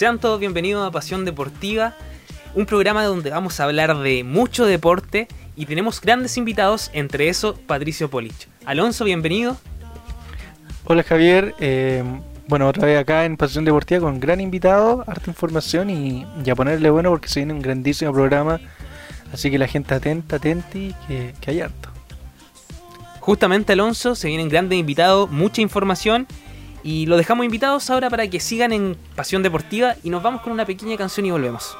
Sean todos bienvenidos a Pasión Deportiva, un programa donde vamos a hablar de mucho deporte y tenemos grandes invitados, entre eso Patricio Polich. Alonso, bienvenido. Hola Javier, bueno, otra vez acá en Pasión Deportiva con gran invitado, harta información y a ponerle bueno porque se viene un grandísimo programa, así que la gente atenta y que hay harto. Justamente Alonso, se vienen grandes invitados, mucha información y los dejamos invitados ahora para que sigan en Pasión Deportiva y nos vamos con una pequeña canción y volvemos.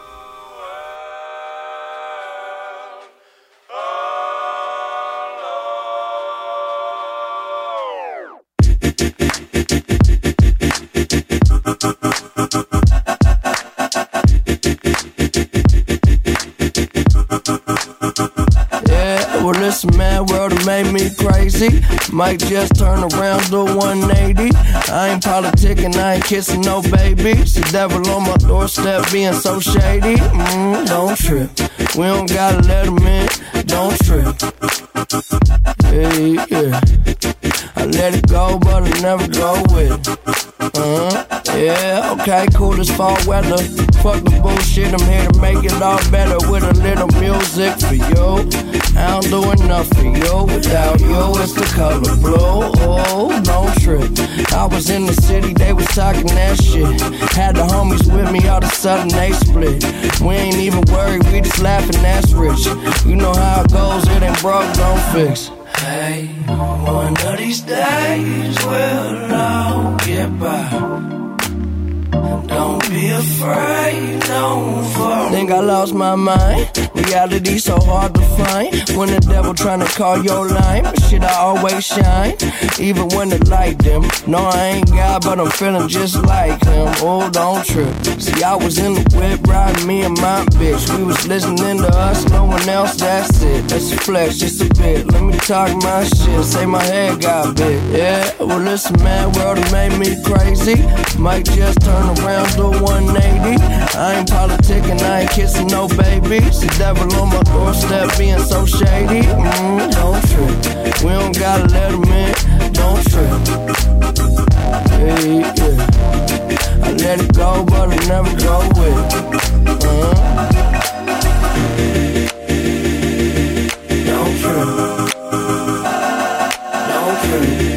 This mad world made me crazy. Might just turn around to 180. I ain't politicking, I ain't kissing no babies. The devil on my doorstep being so shady. Don't trip. We don't gotta let him in. Don't trip. Yeah, yeah. I let it go, but I never go with it. Yeah, okay, cool as fall weather. Fuck the bullshit, I'm here to make it all better with a little music for you. I don't do enough for you. Without you, it's the color blue. Oh, no trip. I was in the city, they was talking that shit. Had the homies with me, all of a sudden they split. We ain't even worried, we just laughing, that's rich. You know how it goes, it ain't broke, don't fix. Hey, one of these days we'll all get by. Don't be afraid, don't fall. Think I lost my mind. Reality so hard to find. When the devil tryna call your line, shit I always shine. Even when it light dim. No, I ain't God, but I'm feeling just like him. Oh, don't trip. See, I was in the whip riding me and my bitch. We was listening to us, no one else. That's it. That's a flex, just a bit. Let me talk my shit. Say my head got big. Yeah, well, this mad world it made me crazy. Might just turn around to 180. I ain't politicking, I ain't kissing no babies. The devil on my doorstep being so shady. Don't trip. We don't gotta let him in. Don't trip. Hey, yeah. I let it go, but I never go with it. Don't trip. Don't trip.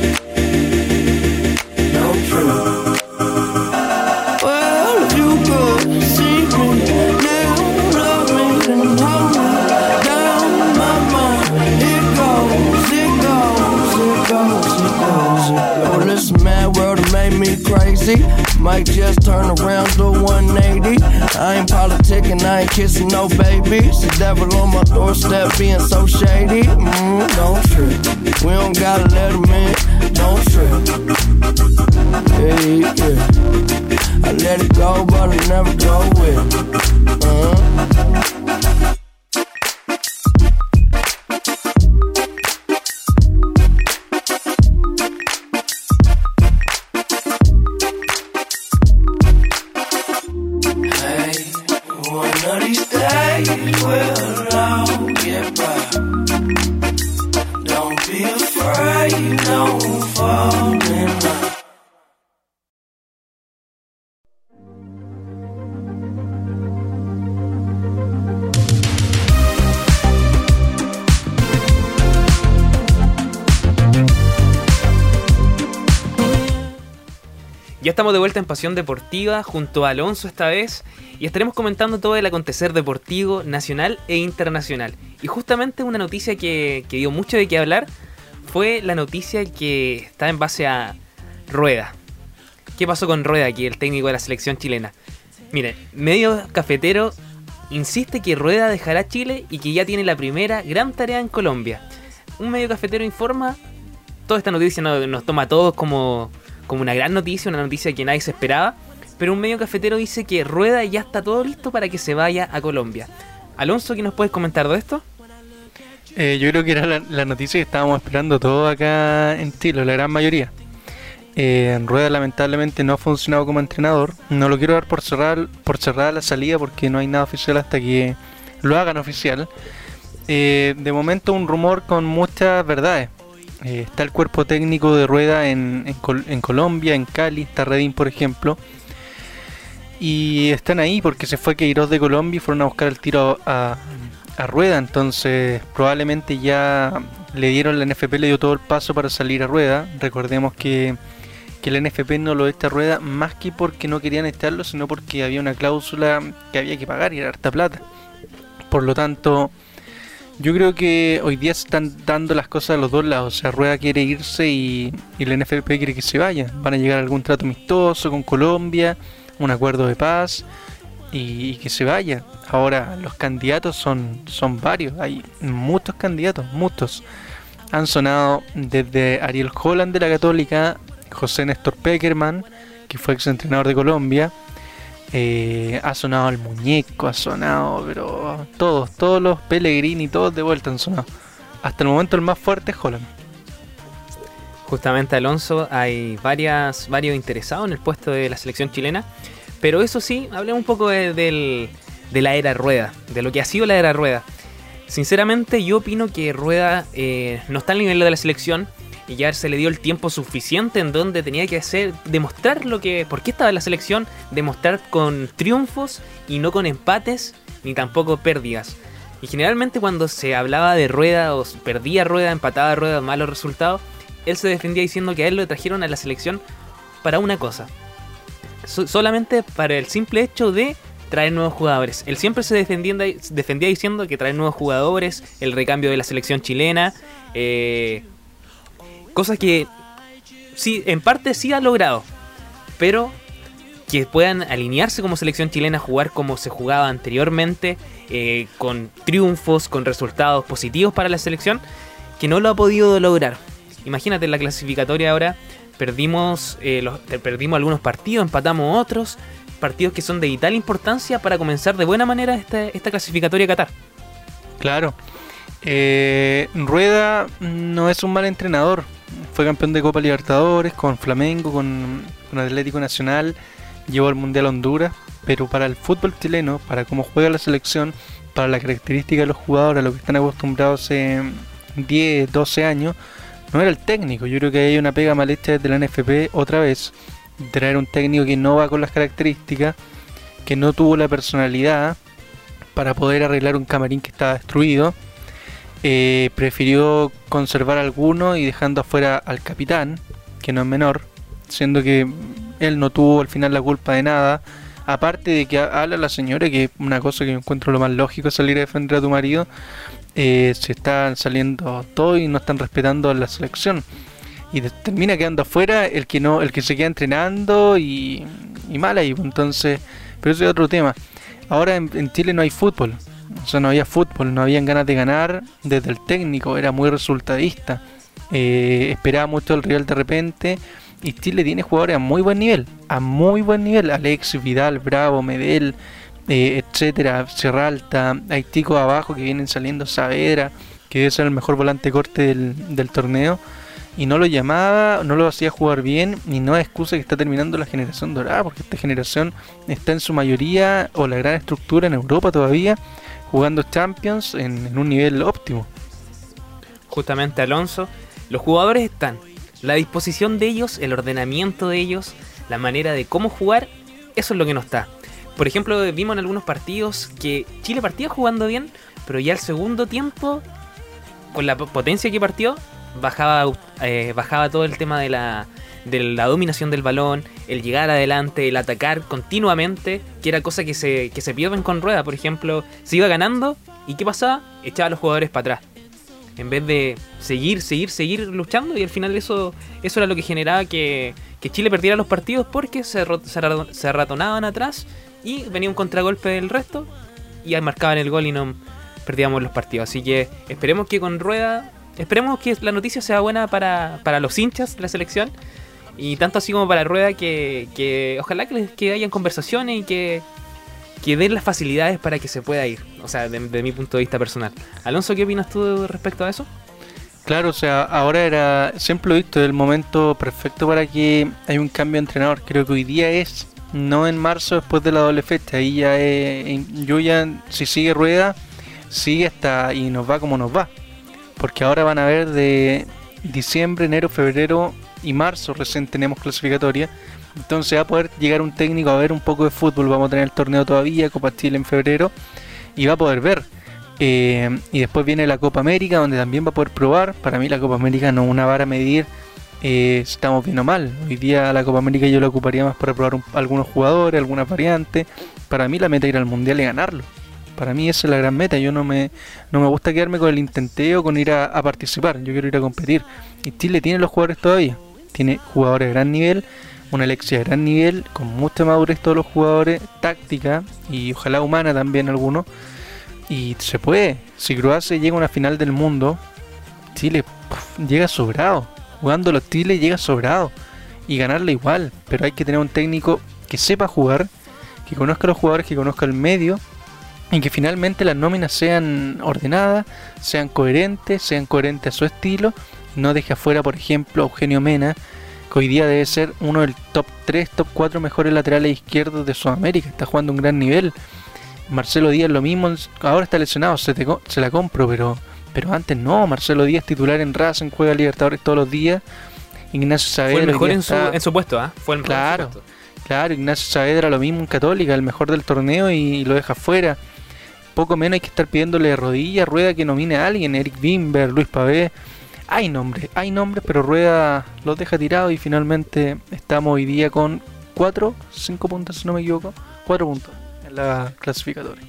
Crazy, might just turn around to 180. I ain't politicking, I ain't kissing no babies. The devil on my doorstep being so shady. Don't trip, we don't gotta let him in. Don't trip. Hey, yeah. I let it go, but I never go with it. Ya estamos de vuelta en Pasión Deportiva, junto a Alonso esta vez, y estaremos comentando todo el acontecer deportivo nacional e internacional. Y justamente una noticia que dio mucho de qué hablar fue la noticia que está en base a Rueda. ¿Qué pasó con Rueda aquí, el técnico de la selección chilena? Miren, medio cafetero insiste que Rueda dejará Chile y que ya tiene la primera gran tarea en Colombia. Un medio cafetero informa, toda esta noticia nos toma a todos como una gran noticia, una noticia que nadie se esperaba, pero un medio cafetero dice que Rueda ya está todo listo para que se vaya a Colombia. Alonso, ¿qué nos puedes comentar de esto? Yo creo que era la noticia que estábamos esperando todos acá en Chile, la gran mayoría. Rueda lamentablemente no ha funcionado como entrenador. No lo quiero dar por cerrada la salida porque no hay nada oficial hasta que lo hagan oficial. De momento un rumor con muchas verdades. Está el cuerpo técnico de Rueda en Colombia, en Cali, está Redín por ejemplo. y están ahí porque se fue Queiroz de Colombia y fueron a buscar el tiro a Rueda. Entonces probablemente ya le dieron, la ANFP le dio todo el paso para salir a Rueda. Recordemos que la ANFP no lo echa a Rueda más que porque no querían echarlo, sino porque había una cláusula que había que pagar y era harta plata. Por lo tanto, yo creo que hoy día se están dando las cosas a los dos lados. O sea, Rueda quiere irse y la ANFP quiere que se vaya. Van a llegar a algún trato amistoso con Colombia, un acuerdo de paz y que se vaya. Ahora, los candidatos son varios, hay muchos candidatos, muchos. Han sonado desde Ariel Holland de la Católica, José Néstor Peckerman, que fue exentrenador de Colombia, ha sonado el Muñeco, ha sonado, pero todos los Pellegrini, todos de vuelta han sonado. Hasta el momento el más fuerte es Holland. Justamente, Alonso, hay varios interesados en el puesto de la selección chilena, pero eso sí, hablemos un poco de la era Rueda, de lo que ha sido la era Rueda. Sinceramente, yo opino que Rueda no está al nivel de la selección, y ya se le dio el tiempo suficiente en donde tenía que hacer, demostrar lo que, por qué estaba en la selección, demostrar con triunfos y no con empates ni tampoco pérdidas. Y generalmente cuando se hablaba de Rueda, o perdía Rueda, empataba Rueda, malos resultados, él se defendía diciendo que a él lo trajeron a la selección para una cosa, solamente para el simple hecho de traer nuevos jugadores. Él siempre se defendía diciendo que traer nuevos jugadores, el recambio de la selección chilena, cosas que sí, en parte sí ha logrado, pero que puedan alinearse como selección chilena, jugar como se jugaba anteriormente, con triunfos, con resultados positivos para la selección, que no lo ha podido lograr. Imagínate, en la clasificatoria ahora perdimos algunos partidos, empatamos otros partidos que son de vital importancia para comenzar de buena manera esta clasificatoria a Qatar. Claro. Rueda no es un mal entrenador. Fue campeón de Copa Libertadores con Flamengo, con Atlético Nacional, llevó al Mundial a Honduras, pero para el fútbol chileno, para cómo juega la selección, para la característica de los jugadores, a lo que están acostumbrados hace 10, 12 años, no era el técnico. Yo creo que hay una pega mal hecha desde la ANFP otra vez, traer un técnico que no va con las características, que no tuvo la personalidad para poder arreglar un camarín que estaba destruido. Prefirió conservar a alguno y dejando afuera al capitán, que no es menor, siendo que él no tuvo al final la culpa de nada, aparte de que habla la señora, que es una cosa que yo encuentro lo más lógico, salir a defender a tu marido. Se están saliendo todos y no están respetando a la selección, y termina quedando afuera el que se queda entrenando y mal ahí. Entonces, pero eso es otro tema. Ahora en Chile no hay fútbol. O sea, no había fútbol, no habían ganas de ganar desde el técnico, era muy resultadista. Esperaba mucho el rival de repente, y Chile tiene jugadores a muy buen nivel, Alexis, Vidal, Bravo, Medel, etcétera, Serralta, hay ticos abajo que vienen saliendo, Saavedra, que debe ser el mejor volante corte del torneo, y no lo llamaba, no lo hacía jugar bien, y no es excusa que está terminando la generación dorada, porque esta generación está en su mayoría, o la gran estructura, en Europa todavía, jugando Champions en un nivel óptimo. Justamente, Alonso, los jugadores están, la disposición de ellos, el ordenamiento de ellos, la manera de cómo jugar, eso es lo que no está. Por ejemplo, vimos en algunos partidos que Chile partía jugando bien, pero ya al segundo tiempo, con la potencia que partió, bajaba todo el tema de la dominación del balón, el llegar adelante, el atacar continuamente, que era cosa que se pierden con Rueda. Por ejemplo, se iba ganando, ¿y qué pasaba? Echaba a los jugadores para atrás, en vez de seguir luchando, y al final eso era lo que generaba que Chile perdiera los partidos, porque se arratonaban atrás, y venía un contragolpe del resto, y ahí marcaban el gol y no perdíamos los partidos. Así que esperemos que con Rueda, esperemos que la noticia sea buena para los hinchas de la selección, y tanto así como para Rueda, que ojalá que hayan conversaciones y que den las facilidades para que se pueda ir. O sea, de mi punto de vista personal. Alonso, ¿qué opinas tú respecto a eso? Claro, o sea, ahora era, siempre lo he visto, el momento perfecto para que haya un cambio de entrenador. Creo que hoy día es, no en marzo después de la doble fecha. Ahí ya si sigue Rueda, sigue hasta, y nos va como nos va. Porque ahora van a ver de diciembre, enero, febrero y marzo, recién tenemos clasificatoria, Entonces va a poder llegar un técnico a ver un poco de fútbol. Vamos a tener el torneo todavía, Copa Chile en febrero, y va a poder ver. Y después viene la Copa América, donde también va a poder probar. Para mí la Copa América no es una vara a medir si estamos bien o mal. Hoy día la Copa América yo la ocuparía más para probar algunos jugadores, algunas variantes. Para mí la meta es ir al Mundial y ganarlo. Para mí esa es la gran meta. Yo no me gusta quedarme con el intenteo, con ir a participar. Yo quiero ir a competir. Y Chile tiene los jugadores todavía. Tiene jugadores de gran nivel, una Alexia de gran nivel, con mucha madurez todos los jugadores, táctica y ojalá humana también algunos. Y se puede. Si Croacia llega a una final del mundo, Chile llega sobrado. Jugando los Chile llega sobrado. Y ganarle igual. Pero hay que tener un técnico que sepa jugar, que conozca a los jugadores, que conozca el medio, y que finalmente las nóminas sean ordenadas, sean coherentes a su estilo. No deje afuera, por ejemplo, a Eugenio Mena, que hoy día debe ser uno del top 3, top 4 mejores laterales izquierdos de Sudamérica. Está jugando un gran nivel. Marcelo Díaz lo mismo, ahora está lesionado, se la compro, pero antes no. Marcelo Díaz titular en Racing, juega Libertadores todos los días. Ignacio Saavedra fue el mejor en su puesto, ¿ah? Fue el mejor, claro, en su puesto. Claro, Ignacio Saavedra lo mismo en Católica, el mejor del torneo, y lo deja fuera. Poco menos hay que estar pidiéndole de rodillas a Rueda que nomine a alguien. Eric Bimber, Luis Pavé, hay nombres, pero Rueda los deja tirados, y finalmente estamos hoy día con 5 puntos, si no me equivoco, 4 puntos en la clasificatoria.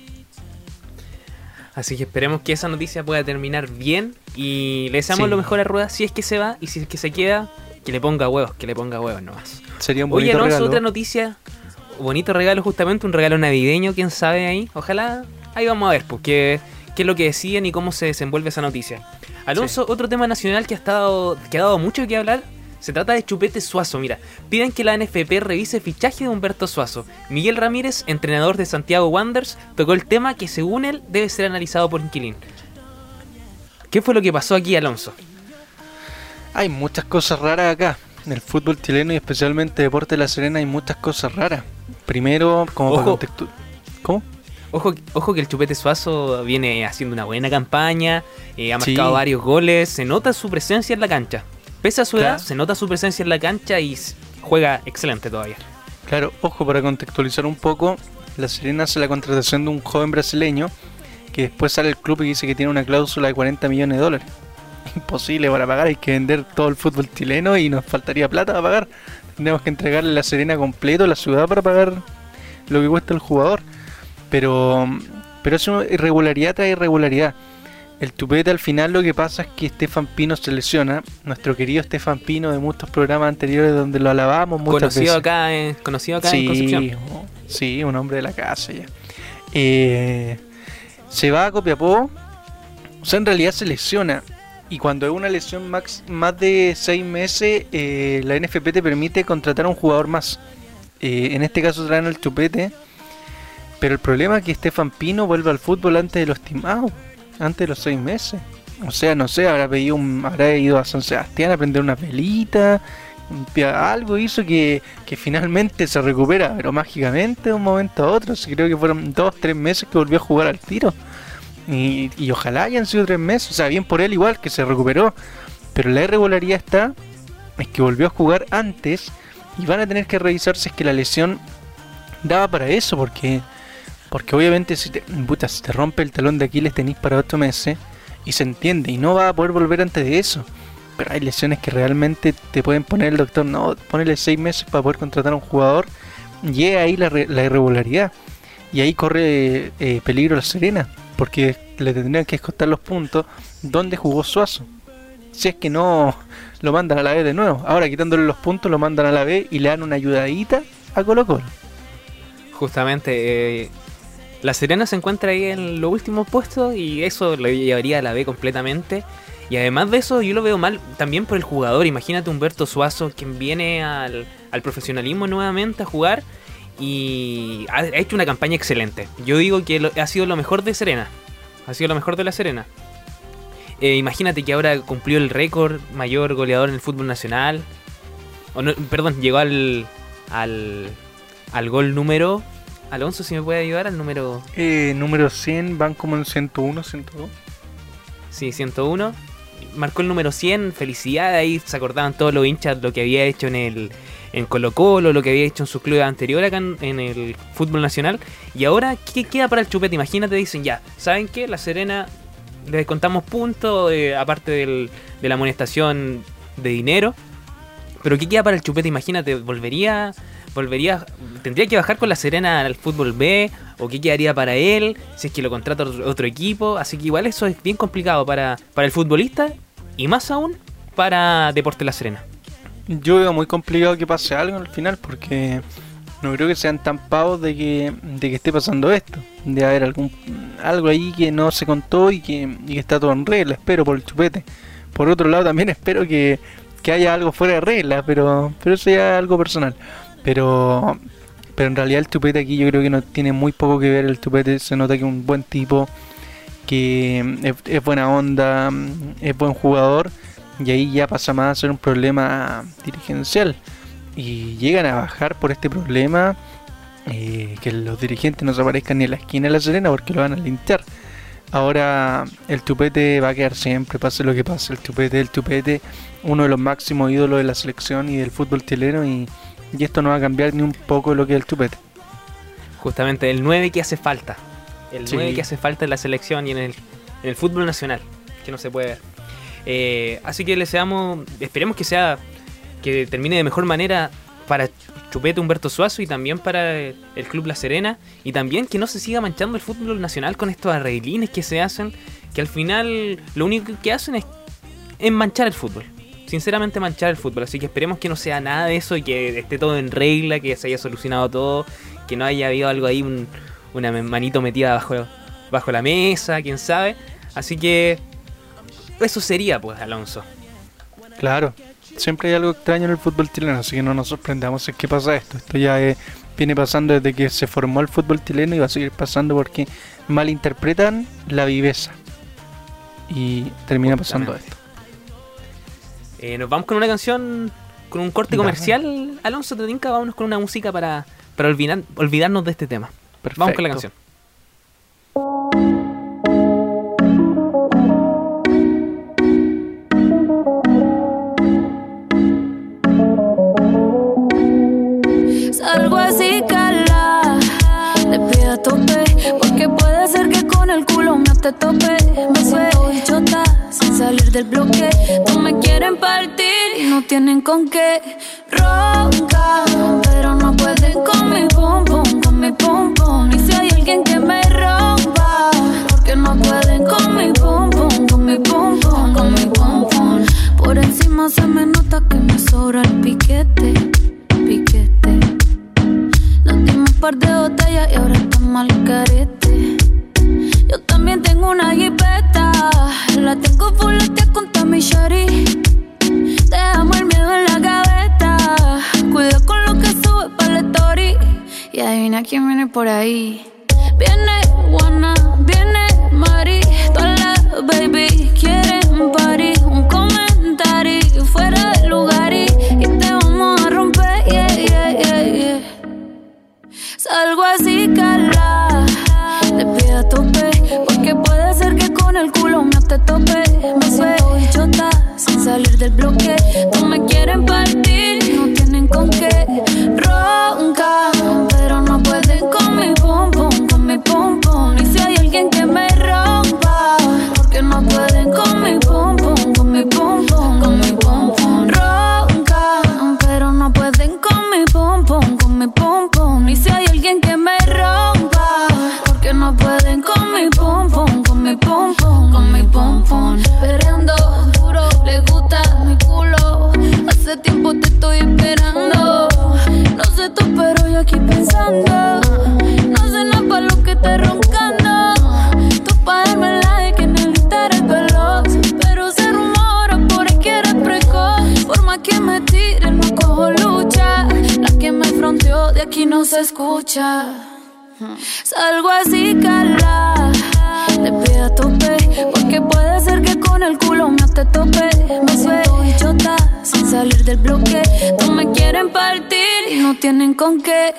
Así que esperemos que esa noticia pueda terminar bien, y le deseamos lo mejor a Rueda, si es que se va, y si es que se queda, que le ponga huevos nomás. Sería un bonito regalo. Oye, no, es otra noticia, bonito regalo, justamente un regalo navideño, quién sabe ahí, ojalá. Ahí vamos a ver pues, qué es lo que decían y cómo se desenvuelve esa noticia. Alonso, sí. Otro tema nacional que ha dado mucho que hablar, se trata de Chupete Suazo. Mira, piden que la ANFP revise el fichaje de Humberto Suazo. Miguel Ramírez, entrenador de Santiago Wanderers, tocó el tema que según él debe ser analizado por Inquilín. ¿Qué fue lo que pasó aquí, Alonso? Hay muchas cosas raras acá. En el fútbol chileno y especialmente Deportes La Serena hay muchas cosas raras. Primero, como para contexto... ¿Cómo? Ojo que el Chupete Suazo viene haciendo una buena campaña, ha marcado varios goles, se nota su presencia en la cancha. Pese a su edad, se nota su presencia en la cancha y juega excelente todavía. Claro, ojo, para contextualizar un poco, La Serena hace la contratación de un joven brasileño que después sale al club y dice que tiene una cláusula de $40 millones. Imposible para pagar, hay que vender todo el fútbol chileno y nos faltaría plata para pagar. Tendríamos que entregarle La Serena completo, la ciudad, para pagar lo que cuesta el jugador. Pero es una irregularidad tras irregularidad. El Chupete, al final lo que pasa es que Stefan Pino se lesiona. Nuestro querido Stefan Pino, de muchos programas anteriores donde lo alabamos muchas veces. Conocido acá sí, en Concepción. Sí, un hombre de la casa ya. Se va a Copiapó. O sea, en realidad se lesiona. Y cuando hay una lesión más de 6 meses, la ANFP te permite contratar a un jugador más. En este caso traen al Chupete. Pero el problema es que Stefan Pino vuelve al fútbol antes de lo estimado, antes de los 6 meses. O sea, no sé, habrá ido a San Sebastián a prender una velita, algo hizo que finalmente se recupera, pero mágicamente de un momento a otro. Creo que fueron 2-3 meses que volvió a jugar al tiro. Y ojalá hayan sido 3 meses, o sea, bien por él igual, que se recuperó. Pero la irregularidad es que volvió a jugar antes, y van a tener que revisar si es que la lesión daba para eso, porque obviamente si te rompe el talón de Aquiles tenís para 8 meses y se entiende, y no va a poder volver antes de eso. Pero hay lesiones que realmente te pueden poner el doctor, no, ponele 6 meses para poder contratar a un jugador, y ahí la irregularidad, y ahí corre peligro La Serena, porque le tendrían que escotar los puntos donde jugó Suazo. Si es que no lo mandan a la B de nuevo, ahora quitándole los puntos lo mandan a la B y le dan una ayudadita a Colo-Colo. Justamente La Serena se encuentra ahí en los últimos puestos, y eso lo llevaría a la B completamente. Y además de eso, yo lo veo mal también por el jugador. Imagínate Humberto Suazo, quien viene al profesionalismo nuevamente a jugar, y ha hecho una campaña excelente. Yo digo que ha sido lo mejor de Serena. Ha sido lo mejor de La Serena. Imagínate que ahora cumplió el récord mayor goleador en el fútbol nacional. Llegó al gol número... Alonso, si me puede ayudar, al número... número 100, van como en 101, 102. Sí, 101. marcó el número 100, felicidad, ahí se acordaban todos los hinchas lo que había hecho en Colo-Colo, lo que había hecho en sus clubes anteriores acá en el fútbol nacional. Y ahora, ¿qué queda para el Chupete? Imagínate, dicen ya, ¿saben qué? La Serena, les descontamos puntos, aparte de la amonestación de dinero. Pero ¿qué queda para el Chupete? Imagínate, volvería, tendría que bajar con la Serena al fútbol B, o qué quedaría para él, si es que lo contrata otro equipo. Así que igual eso es bien complicado para el futbolista, y más aún para Deportes La Serena. Yo veo muy complicado que pase algo al final, porque no creo que sean tan pavos de que esté pasando esto, de haber algo ahí que no se contó y que está todo en regla. Espero por el Chupete. Por otro lado también espero que haya algo fuera de regla, pero eso ya es algo personal. Pero en realidad el Chupete aquí yo creo que no tiene muy poco que ver. El Chupete se nota que es un buen tipo, que es buena onda, es buen jugador, y ahí ya pasa más a ser un problema dirigencial. Y llegan a bajar por este problema, que los dirigentes no se aparezcan ni en la esquina de La Serena, porque lo van a linchar. Ahora el Chupete va a quedar siempre, pase lo que pase. El Chupete, uno de los máximos ídolos de la selección y del fútbol chileno, y esto no va a cambiar ni un poco lo que es el Chupete. Justamente, el 9 que hace falta. El 9 que hace falta en la selección y en el fútbol nacional, que no se puede ver. Así que esperemos que termine de mejor manera para Chupete Humberto Suazo, y también para el Club La Serena, y también que no se siga manchando el fútbol nacional con estos arreglines que se hacen, que al final lo único que hacen es manchar el fútbol. Sinceramente, manchar el fútbol. Así que esperemos que no sea nada de eso, y que esté todo en regla, que se haya solucionado todo, que no haya habido algo ahí, una manito metida bajo la mesa, quién sabe. Así que eso sería, pues, Alonso. Claro, siempre hay algo extraño en el fútbol chileno, así que no nos sorprendamos en qué pasa esto. Esto ya viene pasando desde que se formó el fútbol chileno, y va a seguir pasando porque malinterpretan la viveza y termina pasando esto. Nos vamos con una canción, con un corte comercial. Alonso, te tinca, vámonos con una música para olvidarnos de este tema. Perfecto. Vamos con la canción. Salgo así, cala, le pido a tope, porque puede ser que con el culo no te tope. Me suelto chota sin salir del bloque. No me quieren partir y no tienen con qué. Ronca, pero no pueden con mi pum pum, con mi pum pum. Y si hay alguien que me rompa, porque no pueden con mi pum pum, con mi pum pum, con mi pum pum. Por encima se me nota que me sobra el piquete, piquete. Nos dimos un par de botellas y ahora estamos al carete. Yo también tengo una jipeta, la tengo fuletea con Tommy Shari. Te amo el miedo en la gaveta, cuidado con lo que sube para el story. Y adivina quién viene por ahí. Viene Juana, viene Mari, todas las baby quieren un party, un comentario fuera de lugar y te vamos a romper, yeah, yeah, yeah, yeah. Salgo así, cala, te pido a tope, porque puede ser que con el culo no te tope. Me suelto chota sin salir del bloque. No me quieren partir, no tienen con qué. Ronca, pero no pueden con mi pum pum, con mi pum pum. Y si hay alguien que me rompa, porque no pueden con mi pum pum, con mi pum pum, con mi pum pum. Ronca, pero no pueden con mi pum pum, con mi pum pum. Y si hay alguien que me rompa, que no pueden con mi pum pum, con mi pum pum, con mi pum pum. Perreando duro, le gusta mi culo. Hace tiempo te estoy esperando. No sé tú, pero yo aquí pensando. No sé nada pa' lo que estoy roncando. Tú pa' darme la de que en el estar es veloz, pero se rumora por ahí que eres precoz. Forma que me tiren, no cojo lucha. La que me fronteó de aquí no se escucha. Salgo así, cala, te pido a tope, porque puede ser que con el culo no te tope. Me suelto y chota sin salir del bloque. No me quieren partir y no tienen con qué.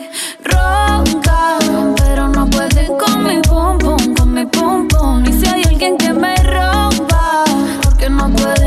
Ronca, pero no pueden con mi pum pum, con mi pum pum. Y si hay alguien que me rompa, porque no pueden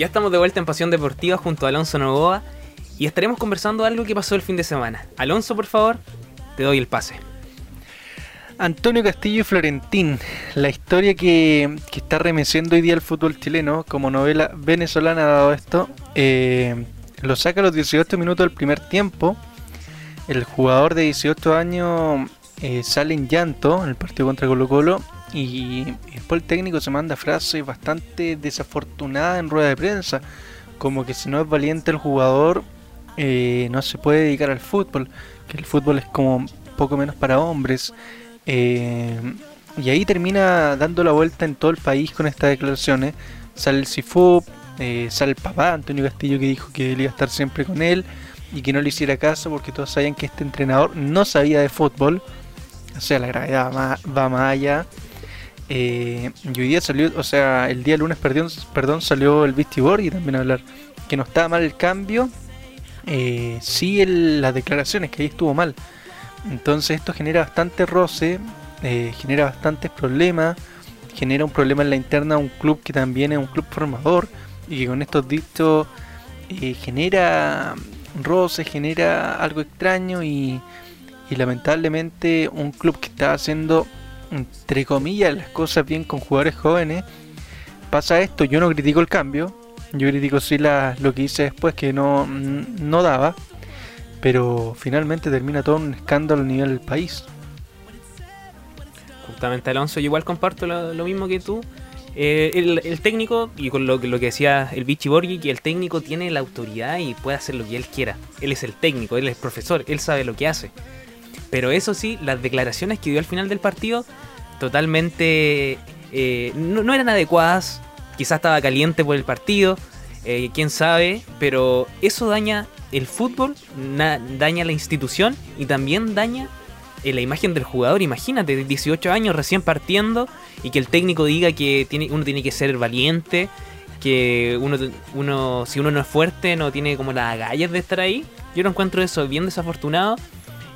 Ya estamos de vuelta en Pasión Deportiva junto a Alonso Novoa y estaremos conversando algo que pasó el fin de semana. Alonso, por favor, te doy el pase. Antonio Castillo y Florentín, la historia que está remeciendo hoy día el fútbol chileno, como novela venezolana ha dado esto, lo saca a los 18 minutos del primer tiempo, el jugador de 18 años sale en llanto en el partido contra Colo-Colo y después el técnico se manda frases bastante desafortunadas en rueda de prensa, como que si no es valiente el jugador no se puede dedicar al fútbol, que el fútbol es como poco menos para hombres. Y ahí termina dando la vuelta en todo el país con estas declaraciones. Sale el CIFUP, sale el papá Antonio Castillo, que dijo que él iba a estar siempre con él y que no le hiciera caso porque todos sabían que este entrenador no sabía de fútbol. O sea, la gravedad va más allá. Y hoy día salió, o sea, el día lunes perdón, salió el Bichi Borghi también a hablar que no estaba mal el cambio, sí las declaraciones, que ahí estuvo mal. Entonces esto genera bastante roce, genera bastantes problemas, genera un problema en la interna de un club que también es un club formador y que con estos dictos genera roce, genera algo extraño y lamentablemente un club que está haciendo entre comillas las cosas bien con jugadores jóvenes, pasa esto. Yo no critico el cambio, yo critico sí lo que hice después, que no daba. Pero finalmente termina todo un escándalo a nivel del país. Justamente, Alonso, yo igual comparto lo mismo que tú. El técnico, y con lo que decía el Bichi Borghi, que el técnico tiene la autoridad y puede hacer lo que él quiera. Él es el técnico, él es el profesor, él sabe lo que hace. Pero eso sí, las declaraciones que dio al final del partido totalmente no eran adecuadas. Quizás estaba caliente por el partido, quién sabe, pero eso daña el fútbol, daña la institución y también daña la imagen del jugador. Imagínate, 18 años recién partiendo y que el técnico diga que uno tiene que ser valiente, que si uno no es fuerte no tiene como las agallas de estar ahí. Yo lo encuentro eso bien desafortunado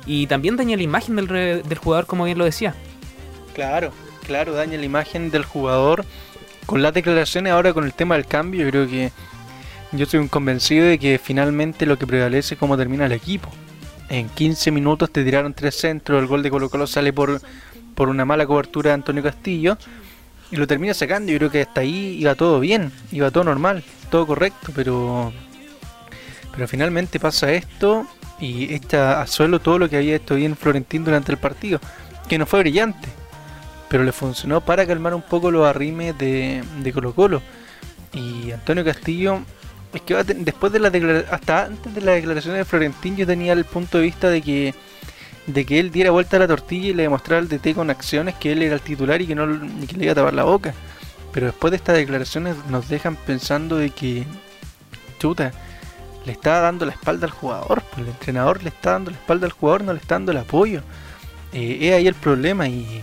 y también daña la imagen del jugador, como bien lo decía. Claro, daña la imagen del jugador con las declaraciones. Ahora con el tema del cambio, yo creo que yo soy un convencido de que finalmente lo que prevalece es cómo termina el equipo. En 15 minutos te tiraron 3 centros, el gol de Colo-Colo sale por una mala cobertura de Antonio Castillo y lo termina sacando. Yo creo que hasta ahí iba todo bien, iba todo normal, todo correcto, pero finalmente pasa esto y echa a suelo todo lo que había hecho bien Florentín durante el partido, que no fue brillante, pero le funcionó para calmar un poco los arrimes de Colo-Colo. Y Antonio Castillo, es que después de hasta antes de la declaración de Florentín, yo tenía el punto de vista de que él diera vuelta a la tortilla y le demostrara al DT con acciones que él era el titular y que le iba a tapar la boca. Pero después de estas declaraciones nos dejan pensando de que, chuta, le está dando la espalda al jugador, pues el entrenador le está dando la espalda al jugador, no le está dando el apoyo. Es ahí el problema y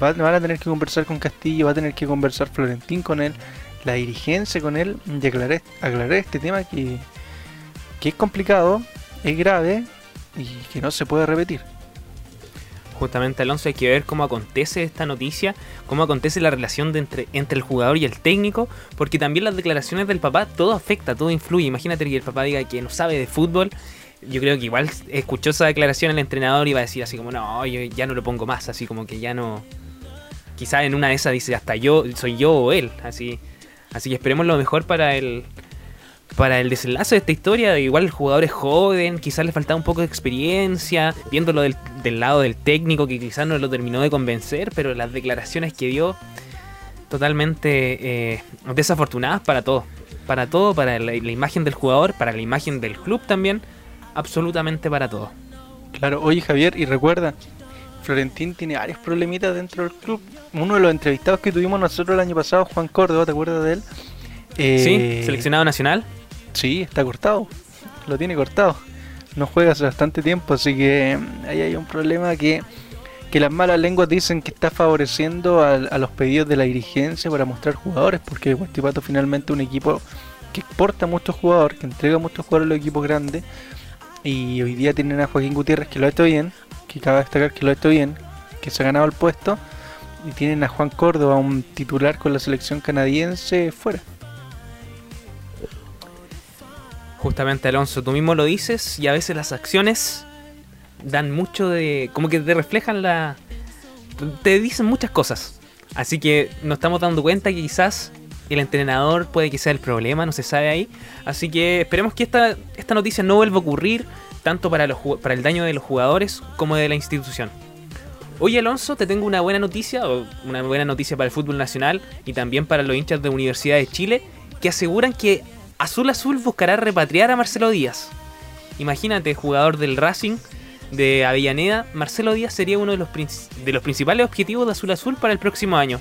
van a tener que conversar con Castillo, va a tener que conversar Florentín con él, la dirigencia con él, y aclarar este tema que es complicado, es grave y que no se puede repetir. Justamente, Alonso, hay que ver cómo acontece esta noticia, cómo acontece la relación entre el jugador y el técnico, porque también las declaraciones del papá, todo afecta, todo influye. Imagínate que el papá diga que no sabe de fútbol. Yo creo que igual escuchó esa declaración el entrenador y va a decir así como, no, yo ya no lo pongo más, así como que ya no. Quizás en una de esas dice, hasta yo, soy yo o él, así. Así que esperemos lo mejor para el desenlace de esta historia. Igual el jugador es joven, quizás le faltaba un poco de experiencia, viéndolo del lado del técnico, que quizás no lo terminó de convencer, pero las declaraciones que dio totalmente desafortunadas para todo, para la imagen del jugador, para la imagen del club también, absolutamente para todo. Claro, oye, Javier, y recuerda, Florentín tiene varios problemitas dentro del club. Uno de los entrevistados que tuvimos nosotros el año pasado, Juan Córdoba, ¿te acuerdas de él? Sí, seleccionado nacional. Sí, está cortado, lo tiene cortado. No juega hace bastante tiempo, así que ahí hay un problema que las malas lenguas dicen que está favoreciendo a los pedidos de la dirigencia para mostrar jugadores, porque Guatipato finalmente es un equipo que exporta muchos jugadores, que entrega muchos jugadores a los equipos grandes, y hoy día tienen a Joaquín Gutiérrez, que lo ha hecho bien, que cabe destacar que lo ha hecho bien, que se ha ganado el puesto, y tienen a Juan Córdoba, un titular con la selección canadiense, fuera. Justamente, Alonso, tú mismo lo dices, y a veces las acciones dan mucho de... como que te reflejan la... te dicen muchas cosas. Así que nos estamos dando cuenta que quizás el entrenador puede que sea el problema, no se sabe ahí. Así que esperemos que esta noticia no vuelva a ocurrir, tanto para el daño de los jugadores como de la institución. Oye, Alonso, te tengo una buena noticia, o una buena noticia para el fútbol nacional y también para los hinchas de Universidad de Chile, que aseguran que Azul Azul buscará repatriar a Marcelo Díaz. Imagínate, jugador del Racing de Avellaneda, Marcelo Díaz sería uno de los principales objetivos de Azul Azul para el próximo año.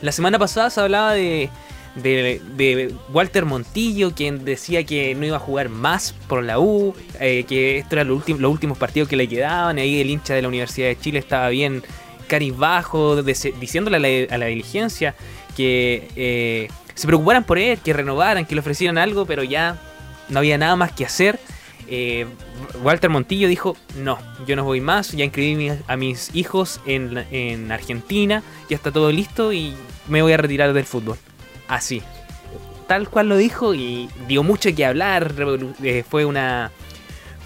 La semana pasada se hablaba de Walter Montillo, quien decía que no iba a jugar más por la U, que estos eran los últimos partidos que le quedaban. Ahí el hincha de la Universidad de Chile estaba bien cabizbajo, diciéndole a la dirigencia que se preocuparan por él, que renovaran, que le ofrecieran algo, pero ya no había nada más que hacer. Walter Montillo dijo: no, yo no voy más, ya inscribí a mis hijos en Argentina, ya está todo listo y me voy a retirar del fútbol. Así, tal cual lo dijo, y dio mucho que hablar. Fue una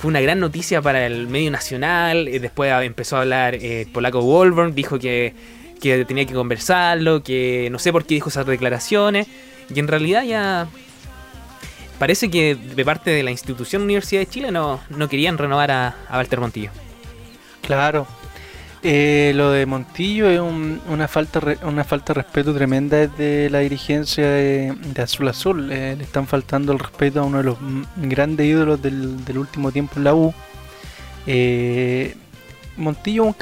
gran noticia para el medio nacional. Después empezó a hablar el polaco Wolborn, dijo que tenía que conversarlo, que no sé por qué dijo esas declaraciones, y en realidad ya... parece que de parte de la institución Universidad de Chile no querían renovar a Walter Montillo. Claro. Lo de Montillo es una falta de respeto tremenda desde la dirigencia de Azul Azul. Le están faltando el respeto a uno de los grandes ídolos del último tiempo en la U. Montillo es un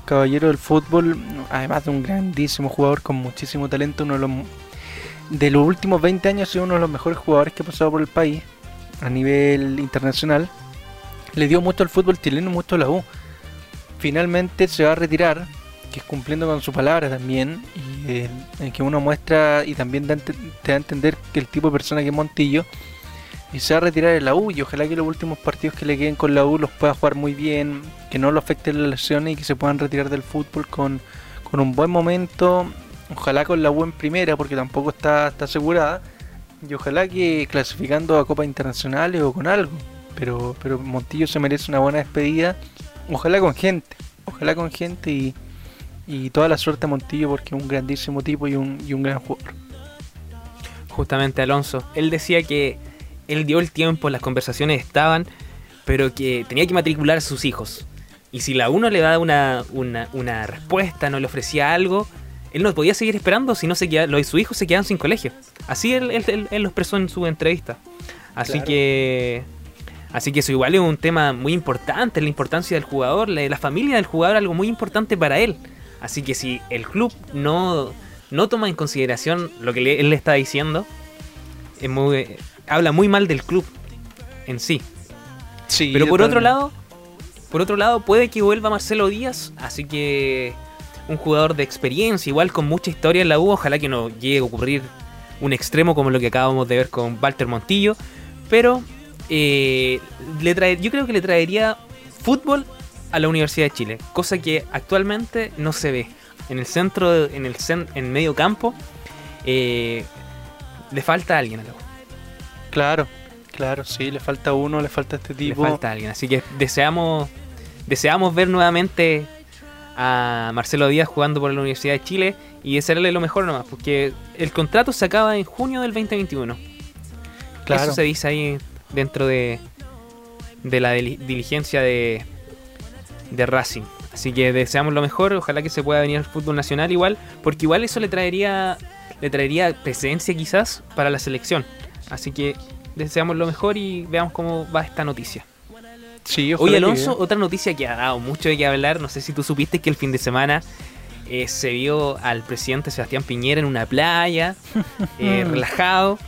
caballero del fútbol, además de un grandísimo jugador con muchísimo talento, uno de los últimos 20 años ha sido uno de los mejores jugadores que ha pasado por el país a nivel internacional. Le dio mucho al fútbol chileno, mucho a la U. Finalmente se va a retirar, que es cumpliendo con su palabra también, y que uno muestra y también te da a entender que el tipo de persona que es Montillo, y se va a retirar de la U, y ojalá que los últimos partidos que le queden con la U los pueda jugar muy bien, que no lo afecten las lesiones y que se puedan retirar del fútbol con un buen momento. Ojalá con la U en primera, porque tampoco está asegurada, y ojalá que clasificando a copas internacionales o con algo, pero Montillo se merece una buena despedida, ojalá con gente, y toda la suerte a Montillo, porque es un grandísimo tipo y un gran jugador. Justamente, Alonso, él decía que él dio el tiempo, las conversaciones estaban, pero que tenía que matricular a sus hijos, y si la U no le da una respuesta, no le ofrecía algo, él no podía seguir esperando, si no sus hijos se quedan sin colegio. Así él lo expresó en su entrevista. Así claro. Así que eso igual es un tema muy importante, la importancia del jugador, la familia del jugador, algo muy importante para él. Así que si el club no toma en consideración lo que él le está diciendo, habla muy mal del club en sí. Sí, pero por otro lado puede que vuelva Marcelo Díaz, así que... un jugador de experiencia, igual con mucha historia en la U. Ojalá que no llegue a ocurrir un extremo como lo que acabamos de ver con Walter Montillo, pero yo creo que le traería fútbol a la Universidad de Chile, cosa que actualmente no se ve. En medio campo le falta alguien a la U. Claro, sí, le falta uno, le falta este tipo, le falta alguien, así que deseamos ver nuevamente a Marcelo Díaz jugando por la Universidad de Chile, y desearle lo mejor nomás, porque el contrato se acaba en junio del 2021. Claro. Eso se dice ahí dentro de la diligencia de Racing. Así que deseamos lo mejor, ojalá que se pueda venir al fútbol nacional igual, porque igual eso le traería presencia quizás para la selección. Así que deseamos lo mejor y veamos cómo va esta noticia. Sí, oye, Alonso, otra noticia que ha dado mucho de qué hablar, no sé si tú supiste que el fin de semana se vio al presidente Sebastián Piñera en una playa, relajado,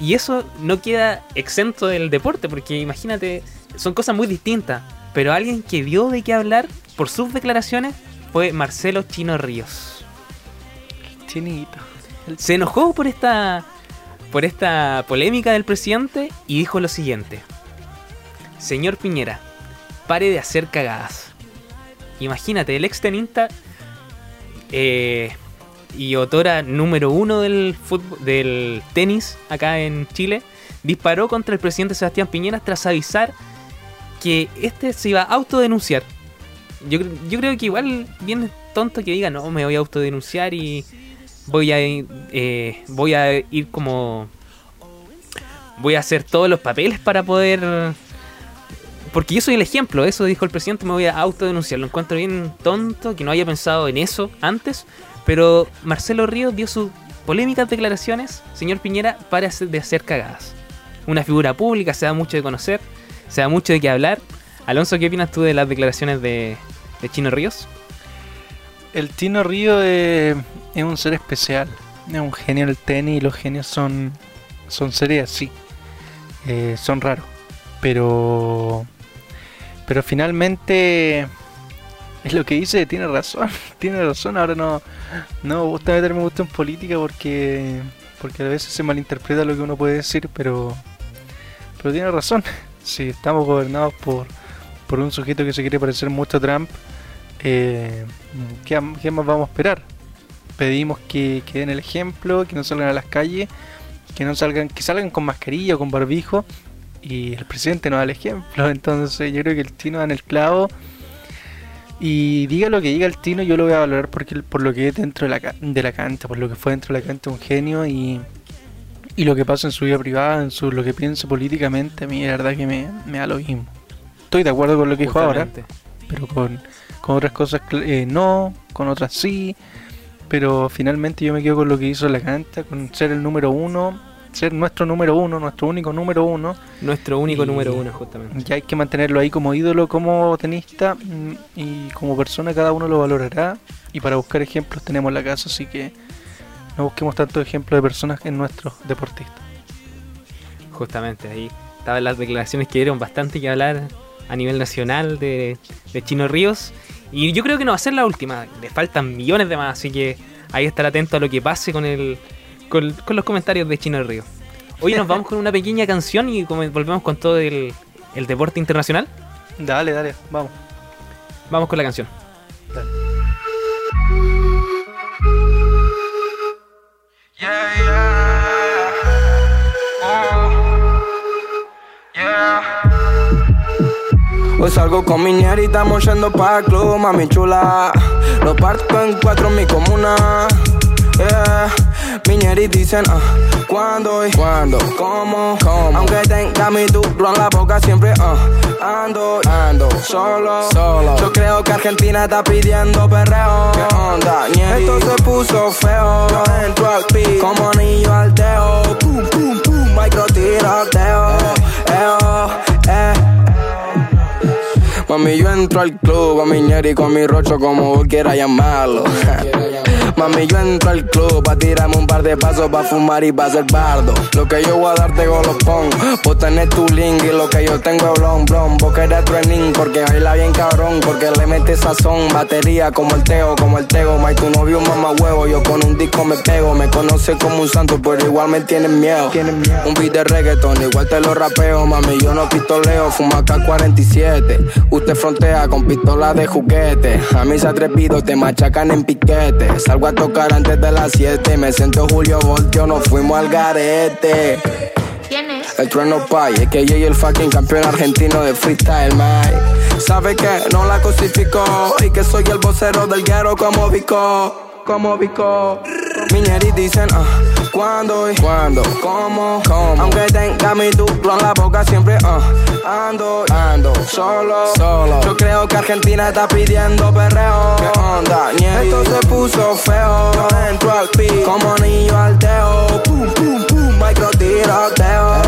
y eso no queda exento del deporte, porque imagínate, son cosas muy distintas, pero alguien que dio de qué hablar por sus declaraciones fue Marcelo Chino Ríos. Chinito. Se enojó por esta polémica del presidente y dijo lo siguiente: señor Piñera, pare de hacer cagadas. Imagínate, el extenista y otora número 1 del tenis acá en Chile, disparó contra el presidente Sebastián Piñera tras avisar que este se iba a autodenunciar. Yo creo que igual bien tonto que diga, no, me voy a autodenunciar y voy a ir como... voy a hacer todos los papeles para poder... porque yo soy el ejemplo, eso dijo el presidente, me voy a autodenunciar. Lo encuentro bien tonto, que no haya pensado en eso antes. Pero Marcelo Ríos dio sus polémicas declaraciones, señor Piñera, para de hacer cagadas. Una figura pública, se da mucho de conocer, se da mucho de qué hablar. Alonso, ¿qué opinas tú de las declaraciones de Chino Ríos? El Chino Ríos es un ser especial, es un genio del tenis y los genios son seres así, son raros. Pero finalmente es lo que dice, tiene razón, ahora no me gusta meterme gusto en política porque a veces se malinterpreta lo que uno puede decir, pero tiene razón. Si estamos gobernados por un sujeto que se quiere parecer mucho a Trump, ¿qué más vamos a esperar? Pedimos que den el ejemplo, que no salgan a las calles, que salgan con mascarilla o con barbijo. Y el presidente no da el ejemplo, entonces yo creo que el Tino da en el clavo. Y diga lo que diga el Tino, yo lo voy a valorar por lo que es dentro de la cancha, por lo que fue dentro de la cancha, un genio. Y lo que pasa en su vida privada, lo que piensa políticamente, a mí la verdad que me da lo mismo. Estoy de acuerdo con lo que dijo ahora, pero con otras cosas no, con otras sí. Pero finalmente yo me quedo con lo que hizo en la cancha, con ser el número uno. Ser nuestro número uno, nuestro único número uno. Nuestro único número uno, justamente. Y hay que mantenerlo ahí como ídolo, como tenista y como persona, cada uno lo valorará. Y para buscar ejemplos tenemos la casa, así que no busquemos tantos ejemplos de personas en nuestros deportistas. Justamente, ahí estaban las declaraciones que dieron bastante que hablar a nivel nacional de Chino Ríos. Y yo creo que no va a ser la última, le faltan millones de más, así que hay que estar atento a lo que pase con los comentarios de Chino Ríos. Hoy nos vamos con una pequeña canción y volvemos con todo el deporte internacional. Dale, vamos. Vamos con la canción. Dale. Yeah, yeah. Oh. Yeah. Hoy salgo con mi ñera y estamos yendo para el club, mami chula. Lo parto en cuatro en mi comuna. Yeah. Miñeris dicen, ¿cuándo y cuándo? ¿Cómo? Aunque tenga mi duplo en la boca siempre, ando solo. Yo creo que Argentina está pidiendo perreo. ¿Qué onda, ñeri? Esto se puso feo. Yo entro al pi como anillo al dedo. Pum, pum, pum, micro tiroteo. Mami, yo entro al club, a mi ñeri con mi rocho, como vos quieras llamarlo. Mami, yo entro al club pa' tirarme un par de pasos, pa' fumar y pa' hacer bardo. Lo que yo voy a darte golopón, vos tenés tu ling y lo que yo tengo es blon. Vos querés training porque baila bien cabrón, porque le metes sazón, batería como el Tego. Mai, tu novio un mamá huevo, yo con un disco me pego. Me conoce como un santo, pero igual me tienen miedo. Un beat de reggaeton, igual te lo rapeo. Mami, yo no pistoleo, fumo AK-47. Usted frontea con pistolas de juguete. A mis atrevidos te machacan en piquete. Salgo a tocar antes de las 7, me siento Julio Voltio, nos fuimos al garete. ¿Quién es? El trueno pay, es que yo y el fucking campeón argentino de freestyle, man. Sabe que no la cosifico y que soy el vocero del guero como Vico. Miñeris dicen, ¿cuándo y cuándo? ¿Cómo? Aunque tenga mi duplo en la boca siempre, ando solo. Yo creo que Argentina está pidiendo perreo. ¿Qué onda, ñeri? Esto se puso feo. Yo entro al pi como anillo al dedo. Pum, pum, pum, micro tiroteo.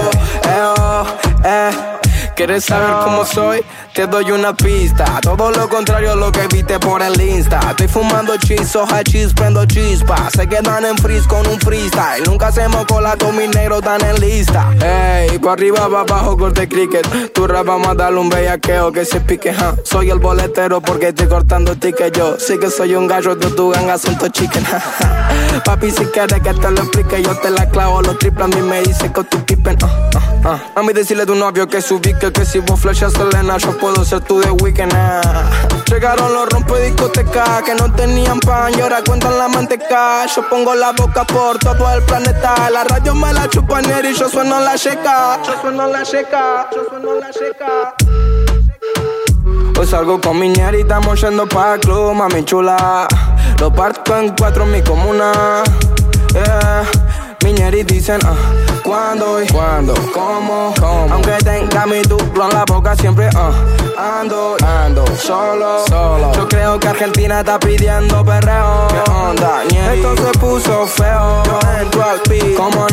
¿Quieres saber cómo soy? Te doy una pista. Todo lo contrario a lo que viste por el Insta. Estoy fumando chis, hoja chis, prendo chispa. Se quedan en frizz con un freestyle. Nunca hacemos cola con mis negros tan en lista. Ey, pa' arriba, pa' abajo, corte cricket. Tu rap vamos a darle un bellaqueo que se pique, huh? Soy el boletero porque estoy cortando tickets yo. Sí que soy un gallo de tu gang, asunto chicken. Papi, si quieres que te lo explique, yo te la clavo. Los triples a mí me dicen que tu pipen. A mí decirle a tu novio que subí que si vos flechas Selena, yo puedo ser tú de weekend. Llegaron los rompediscotecas que no tenían pan y ahora cuentan la manteca. Yo pongo la boca por todo el planeta. La radio me la chupan y yo sueno la checa. Yo sueno la checa, yo sueno la checa. Hoy salgo con mi ñera y estamos yendo pa'l club, mami chula. Lo parto en cuatro en mi comuna. Mi ñeri dicen, ¿cuándo y cuándo? ¿Cómo? ¿Cómo? Aunque tenga mi duplo en la boca siempre, ando, ando, solo, solo. Yo creo que Argentina está pidiendo perreo. ¿Qué onda, ñeri? Esto se puso feo. Yo entro al beat, como